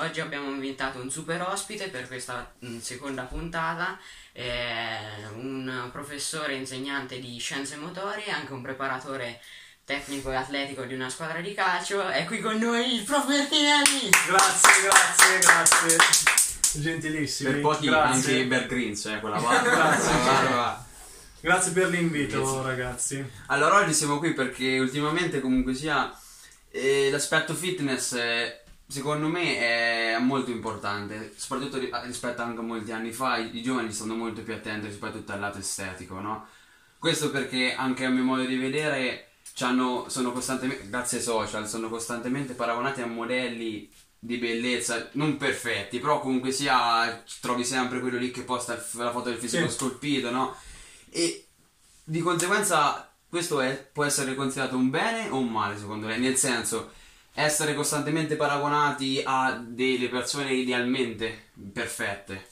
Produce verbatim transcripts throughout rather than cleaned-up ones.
Oggi abbiamo invitato un super ospite per questa seconda puntata, eh, un professore insegnante di scienze motorie, anche un preparatore tecnico e atletico di una squadra di calcio. È qui con noi il Prof Bertinelli. Grazie, grazie, grazie. Gentilissimi. Per pochi grazie. Anche Bear Grylls, eh, quella va. Grazie. va, va. Grazie per l'invito, grazie. Ragazzi. Allora, oggi siamo qui perché ultimamente comunque sia eh, l'aspetto fitness è, secondo me è molto importante, soprattutto rispetto anche a molti anni fa. I giovani stanno molto più attenti rispetto al lato estetico, no? Questo perché anche a mio modo di vedere c'hanno, sono costantemente, grazie ai social, sono costantemente paragonati a modelli di bellezza non perfetti, però comunque sia trovi sempre quello lì che posta la foto del fisico sì. scolpito, no? E di conseguenza questo è, può essere considerato un bene o un male secondo lei? Nel senso, essere costantemente paragonati a delle persone idealmente perfette.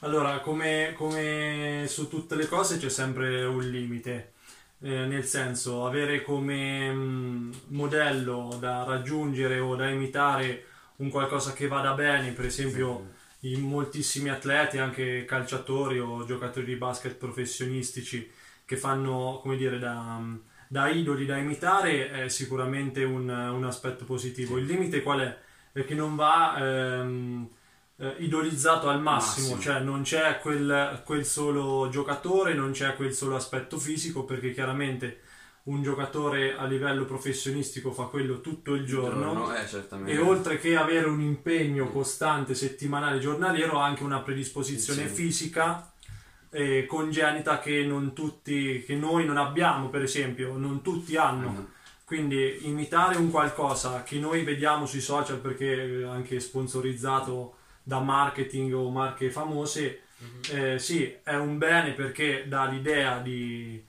Allora, come, come su tutte le cose c'è sempre un limite, eh, nel senso, avere come mh, modello da raggiungere o da imitare un qualcosa che vada bene, per esempio sì. in moltissimi atleti, anche calciatori o giocatori di basket professionistici che fanno, come dire, da... da idoli da imitare, è sicuramente un, un aspetto positivo. Il limite qual è? È che non va ehm, idolizzato al massimo, massimo, cioè non c'è quel, quel solo giocatore, non c'è quel solo aspetto fisico, perché chiaramente un giocatore a livello professionistico fa quello tutto il giorno, no, no, eh, certamente. E oltre che avere un impegno costante settimanale giornaliero, ha anche una predisposizione sì. fisica Eh, congenita che non tutti, che noi non abbiamo, per esempio, non tutti hanno. Mm. Quindi imitare un qualcosa che noi vediamo sui social, perché anche sponsorizzato da marketing o marche famose, mm-hmm. eh, sì, è un bene perché dà l'idea di,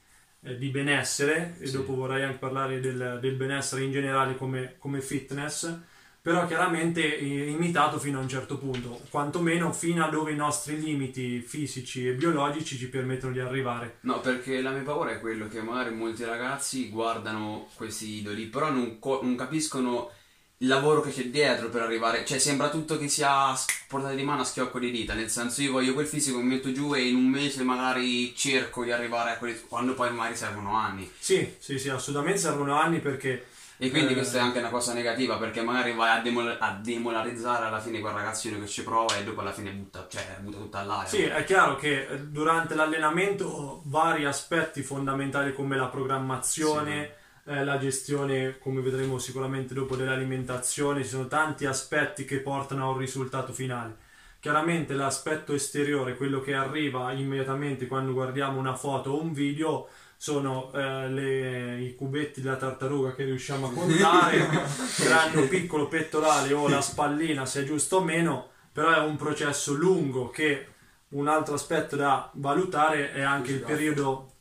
eh, di benessere, e sì. dopo vorrei anche parlare del, del benessere in generale come, come fitness, però chiaramente imitato fino a un certo punto, quantomeno fino a dove i nostri limiti fisici e biologici ci permettono di arrivare. No, perché la mia paura è quello che magari molti ragazzi guardano questi idoli, però non, co- non capiscono il lavoro che c'è dietro per arrivare, cioè sembra tutto che sia portata di mano a schiocco di dita, nel senso io voglio quel fisico, mi metto giù e in un mese magari cerco di arrivare a quelli, quando poi magari servono anni. Sì, sì, sì, assolutamente servono anni, perché e quindi eh, questa è anche una cosa negativa, perché magari vai a, demol- a demolarizzare alla fine quel ragazzino che ci prova e dopo alla fine butta, cioè, butta tutta all'aria. Sì, è chiaro che durante l'allenamento vari aspetti fondamentali come la programmazione, sì. eh, la gestione, come vedremo sicuramente dopo, dell'alimentazione, ci sono tanti aspetti che portano a un risultato finale. Chiaramente l'aspetto esteriore, quello che arriva immediatamente quando guardiamo una foto o un video, sono eh, le, i cubetti della tartaruga che riusciamo a contare, tranne un piccolo pettorale o la spallina, se è giusto o meno, però è un processo lungo. Che un altro aspetto da valutare è anche il periodo,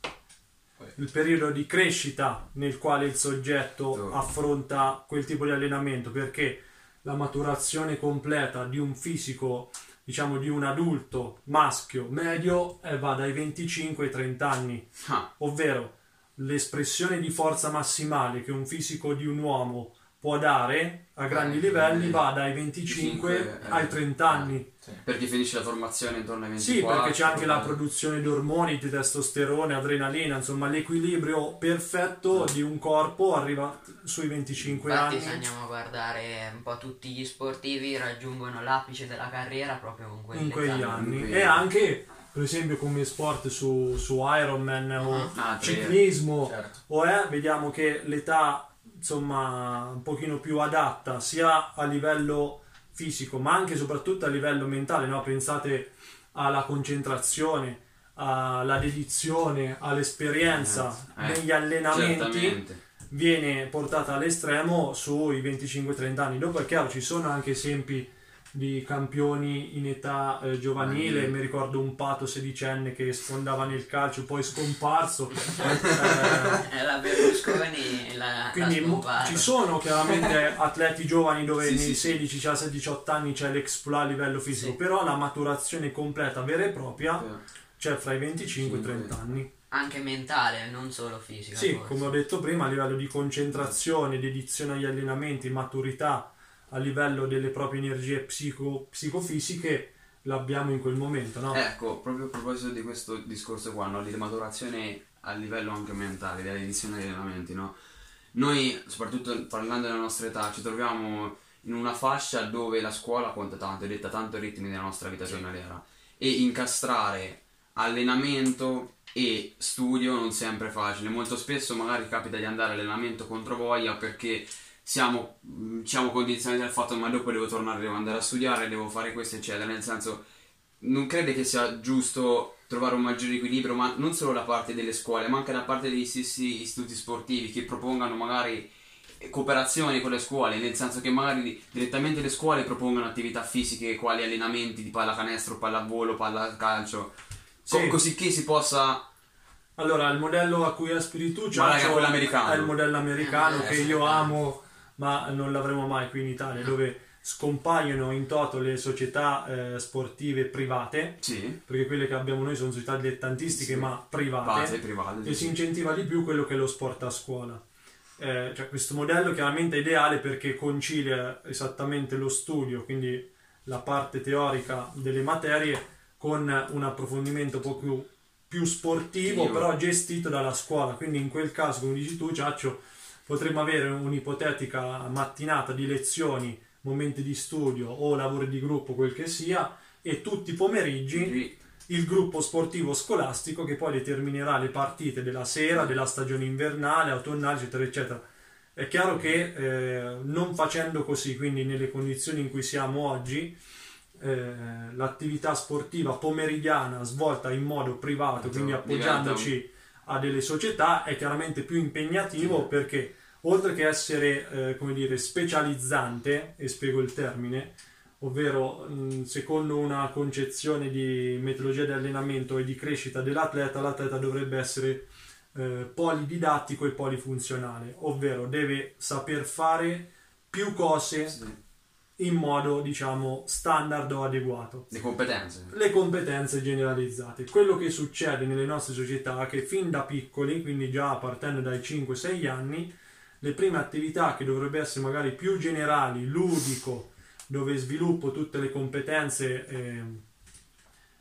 il periodo di crescita nel quale il soggetto affronta quel tipo di allenamento, perché la maturazione completa di un fisico, diciamo di un adulto maschio medio, eh, va dai venticinque ai trenta anni, ah. ovvero l'espressione di forza massimale che un fisico di un uomo può dare a grandi eh, livelli eh, va dai venticinque cinque, ai trenta eh, anni, sì. perché finisce la formazione intorno ai ventiquattro. Sì, perché c'è anche la produzione di ormoni, di testosterone, adrenalina, insomma l'equilibrio perfetto di un corpo arriva sui venticinque Infatti, anni. Infatti, se andiamo a guardare un po' tutti gli sportivi, raggiungono l'apice della carriera proprio con quegli, in quegli anni. anni. E anche, per esempio, come sport su, su Ironman uh-huh. o ah, ciclismo, certo. o è, vediamo che l'età, insomma, un pochino più adatta sia a livello fisico ma anche e soprattutto a livello mentale, no? Pensate alla concentrazione, alla dedizione, all'esperienza eh, negli allenamenti, certamente. Viene portata all'estremo sui venticinque trenta anni. Dopo è chiaro, ci sono anche esempi di campioni in età eh, giovanile, mm. mi ricordo un Pato sedicenne che sfondava nel calcio, poi scomparso. eh, la Berlusconi la, quindi la ci sono chiaramente atleti giovani dove sì, nei sì. sedici diciassette diciotto anni c'è l'exploit a livello fisico, sì. però la maturazione completa vera e propria sì. c'è fra i venticinque e i trenta anni, anche mentale, non solo fisica. Sì, forse. Come ho detto prima, a livello di concentrazione, dedizione agli allenamenti, maturità a livello delle proprie energie psico, psicofisiche l'abbiamo in quel momento, no? Ecco, proprio a proposito di questo discorso qua, no? Di maturazione a livello anche mentale, della edizione degli allenamenti, no? Noi, soprattutto parlando della nostra età, ci troviamo in una fascia dove la scuola conta tanto, è detta tanto i ritmi della nostra vita giornaliera, e incastrare allenamento e studio non sempre è facile. Molto spesso magari capita di andare all'allenamento contro voglia perché siamo, siamo condizionati dal fatto ma dopo devo tornare, devo andare a studiare, devo fare questo eccetera. Nel senso, non crede che sia giusto trovare un maggiore equilibrio, ma non solo da parte delle scuole ma anche da parte degli stessi istituti sportivi, che propongano magari cooperazione con le scuole, nel senso che magari direttamente le scuole propongono attività fisiche quali allenamenti di pallacanestro, pallavolo, pallacalcio, sì. Così che si possa... Allora, il modello a cui aspiri tu, cioè, è il modello americano, eh, che io amo, ma non l'avremo mai qui in Italia, dove scompaiono in toto le società eh, sportive private, sì. Perché quelle che abbiamo noi sono società dilettantistiche, sì. Ma private, Pate, private e sì. Si incentiva di più quello che è lo sport a scuola. Eh, cioè questo modello chiaramente è ideale perché concilia esattamente lo studio, quindi la parte teorica delle materie, con un approfondimento un po' più, più sportivo, sì, però gestito dalla scuola. Quindi in quel caso, come dici tu Ciaccio, potremmo avere un'ipotetica mattinata di lezioni, momenti di studio o lavori di gruppo, quel che sia, e tutti i pomeriggi, sì. Il gruppo sportivo scolastico che poi determinerà le partite della sera, della stagione invernale, autunnale, eccetera, eccetera. È chiaro che eh, non facendo così, quindi nelle condizioni in cui siamo oggi, eh, l'attività sportiva pomeridiana svolta in modo privato, certo, quindi appoggiandoci diventa... a delle società, è chiaramente più impegnativo, sì. Perché oltre che essere, eh, come dire, specializzante, e spiego il termine, ovvero secondo una concezione di metodologia di allenamento e di crescita dell'atleta, l'atleta dovrebbe essere eh, polididattico e polifunzionale, ovvero deve saper fare più cose, sì. In modo, diciamo, standard o adeguato. Le competenze. Le competenze generalizzate. Quello che succede nelle nostre società è che fin da piccoli, quindi già partendo dai cinque sei anni, le prime attività che dovrebbero essere magari più generali, ludico, dove sviluppo tutte le competenze eh,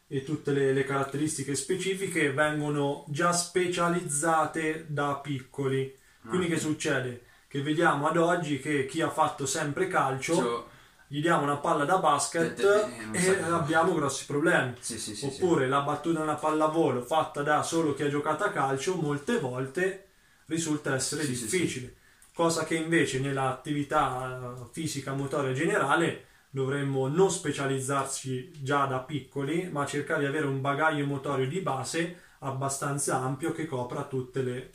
e tutte le, le caratteristiche specifiche, vengono già specializzate da piccoli. Quindi ah, che sì. Succede? Che vediamo ad oggi che chi ha fatto sempre calcio, cioè, gli diamo una palla da basket e, e, e abbiamo grossi problemi. Sì, sì, sì, oppure sì. La battuta una pallavolo fatta da solo chi ha giocato a calcio molte volte risulta essere sì, difficile. Sì, sì. Cosa che invece nell'attività fisica motoria generale dovremmo non specializzarci già da piccoli, ma cercare di avere un bagaglio motorio di base abbastanza ampio che copra tutte le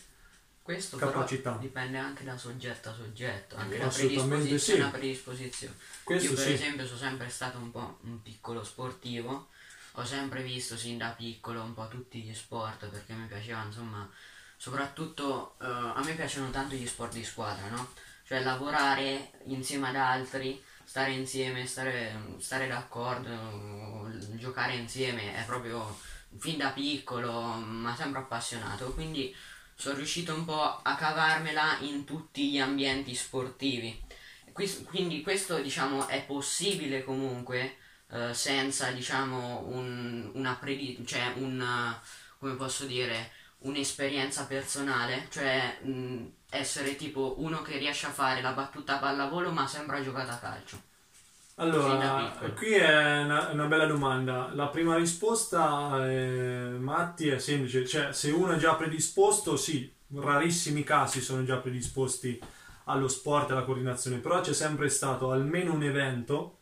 Questo capacità. Questo dipende anche da soggetto a soggetto, anche da predisposizione, sì. A predisposizione. Questo Io per sì. esempio sono sempre stato un po' un piccolo sportivo, ho sempre visto sin da piccolo un po' tutti gli sport perché mi piaceva, insomma... Soprattutto uh, a me piacciono tanto gli sport di squadra, no? Cioè lavorare insieme ad altri, stare insieme, stare, stare d'accordo, giocare insieme, è proprio fin da piccolo, ma sempre appassionato. Quindi sono riuscito un po' a cavarmela in tutti gli ambienti sportivi. Quis- quindi questo, diciamo, è possibile comunque uh, senza, diciamo, un, una predi- cioè un, come posso dire... un'esperienza personale, cioè mh, essere tipo uno che riesce a fare la battuta a pallavolo ma sembra giocata a calcio. Allora, qui è una, una bella domanda. La prima risposta, eh, Matti, è semplice, cioè se uno è già predisposto, sì, rarissimi casi sono già predisposti allo sport e alla coordinazione, però c'è sempre stato almeno un evento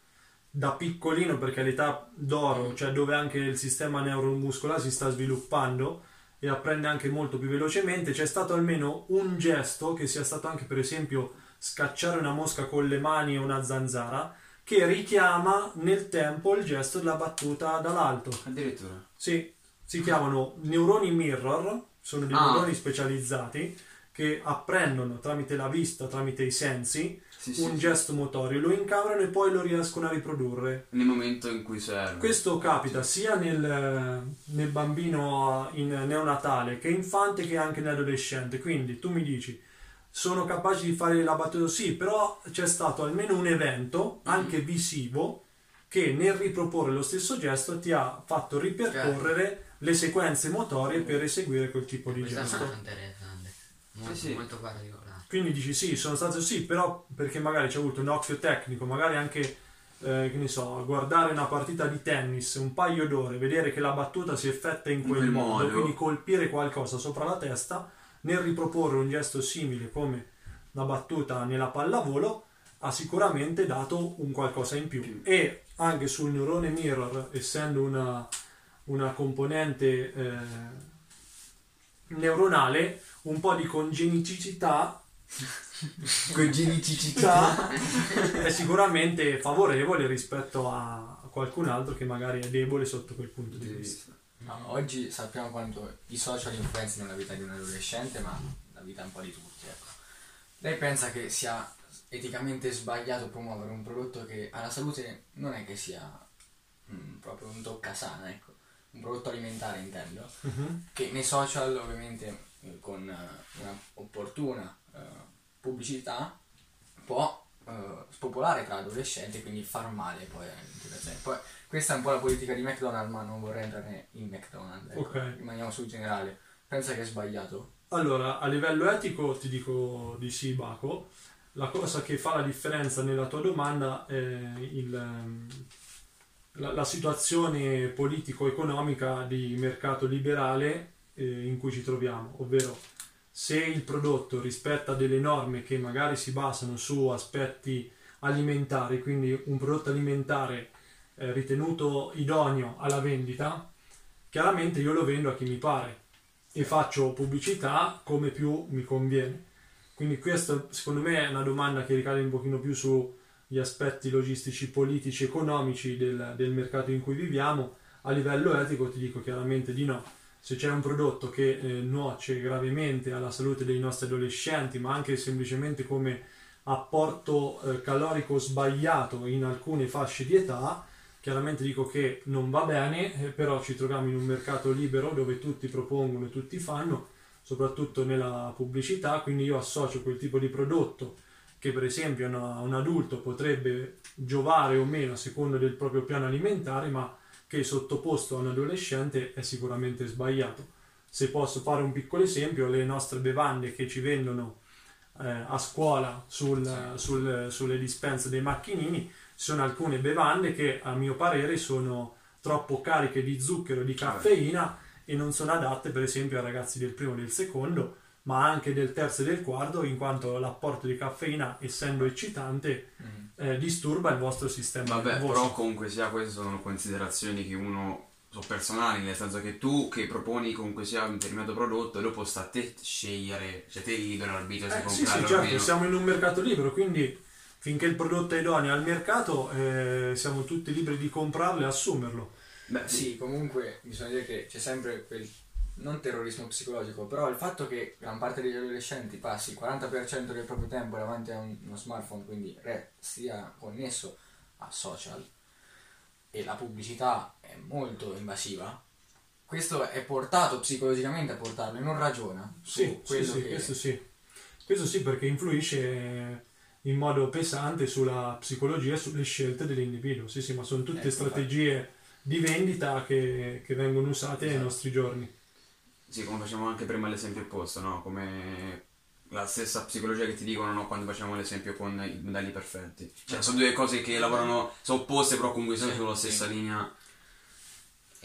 da piccolino, perché l'età d'oro, cioè dove anche il sistema neuromuscolare si sta sviluppando e apprende anche molto più velocemente, c'è stato almeno un gesto, che sia stato anche per esempio scacciare una mosca con le mani e una zanzara, che richiama nel tempo il gesto della battuta dall'alto. Addirittura? Sì, si chiamano neuroni mirror, sono dei ah. neuroni specializzati che apprendono tramite la vista, tramite i sensi, sì, un sì, gesto sì. motorio, lo incavrano e poi lo riescono a riprodurre nel momento in cui serve. Questo capita sì. sia nel, nel bambino in neonatale che infante che anche nell'adolescente. Quindi tu mi dici, sono capaci di fare la battuta, sì, però c'è stato almeno un evento, anche visivo, che nel riproporre lo stesso gesto ti ha fatto ripercorrere certo. le sequenze motorie per eseguire quel tipo di gesto. Molto interessante, molto, sì, sì. molto particolare. Quindi dici sì, sono stato sì, però perché magari c'è avuto un occhio tecnico, magari anche... Eh, che ne so, guardare una partita di tennis un paio d'ore, vedere che la battuta si effettua in quel modo, modo, quindi colpire qualcosa sopra la testa, nel riproporre un gesto simile come la battuta nella pallavolo ha sicuramente dato un qualcosa in più. E anche sul neurone mirror, essendo una, una componente eh, neuronale, un po' di congenicità congenicità è sicuramente favorevole rispetto a qualcun altro che magari è debole sotto quel punto di vista. No, oggi sappiamo quanto i social influenzino la vita di un adolescente, ma la vita un po' di tutti, ecco. Lei pensa che sia eticamente sbagliato promuovere un prodotto che alla salute non è che sia mm, proprio un tocca sana, ecco, un prodotto alimentare intendo, uh-huh. che nei social ovviamente con una opportuna Uh, pubblicità può uh, spopolare tra adolescenti e quindi far male poi, poi questa è un po' la politica di McDonald's, ma non vorrei entrare in McDonald's, ecco. Okay. Rimaniamo sul generale. Pensa che è sbagliato? Allora, a livello etico ti dico di sì, Baco. La cosa che fa la differenza nella tua domanda è il, la, la situazione politico-economica di mercato liberale eh, in cui ci troviamo, ovvero se il prodotto rispetta delle norme che magari si basano su aspetti alimentari, quindi un prodotto alimentare eh, ritenuto idoneo alla vendita, chiaramente io lo vendo a chi mi pare e faccio pubblicità come più mi conviene. Quindi questa secondo me è una domanda che ricade un pochino più sugli aspetti logistici, politici, economici del, del mercato in cui viviamo. A livello etico ti dico chiaramente di no. Se c'è un prodotto che eh, nuoce gravemente alla salute dei nostri adolescenti, ma anche semplicemente come apporto eh, calorico sbagliato in alcune fasce di età, chiaramente dico che non va bene, eh, però ci troviamo in un mercato libero dove tutti propongono e tutti fanno, soprattutto nella pubblicità, quindi io associo quel tipo di prodotto che per esempio una, un adulto potrebbe giovare o meno a seconda del proprio piano alimentare, ma che sottoposto a un adolescente è sicuramente sbagliato. Se posso fare un piccolo esempio, le nostre bevande che ci vendono eh, a scuola sul, sì. sul, sulle dispense dei macchinini, ci sono alcune bevande che a mio parere sono troppo cariche di zucchero, di caffeina sì. e non sono adatte per esempio ai ragazzi del primo e del secondo, ma anche del terzo e del quarto, in quanto l'apporto di caffeina, essendo eccitante, mm. Eh, disturba il vostro sistema nervoso. Vabbè, però comunque sia queste sono considerazioni che uno sono personali, nel senso che tu che proponi comunque sia un determinato prodotto e dopo sta a te scegliere, cioè te libero arbitrio eh, se sì, comprarlo sì, certo, o meno. Siamo in un mercato libero, quindi finché il prodotto è idoneo al mercato eh, siamo tutti liberi di comprarlo e assumerlo. Beh, sì, sì, comunque bisogna dire che c'è sempre quel non terrorismo psicologico, però il fatto che gran parte degli adolescenti passi il quaranta per cento del proprio tempo davanti a un, uno smartphone, quindi re, sia connesso a social e la pubblicità è molto invasiva, questo è portato psicologicamente a portarlo e non ragiona su sì, quello sì, che... Questo sì, questo sì, perché influisce in modo pesante sulla psicologia e sulle scelte dell'individuo, sì sì, ma sono tutte ecco, strategie infatti. Di vendita che, che vengono usate esatto. nei nostri giorni. Sì, come facciamo anche prima l'esempio opposto, no? Come la stessa psicologia che ti dicono no, quando facciamo l'esempio con i modelli perfetti. Cioè, sono due cose che lavorano, sono opposte, però comunque sono sulla stessa linea.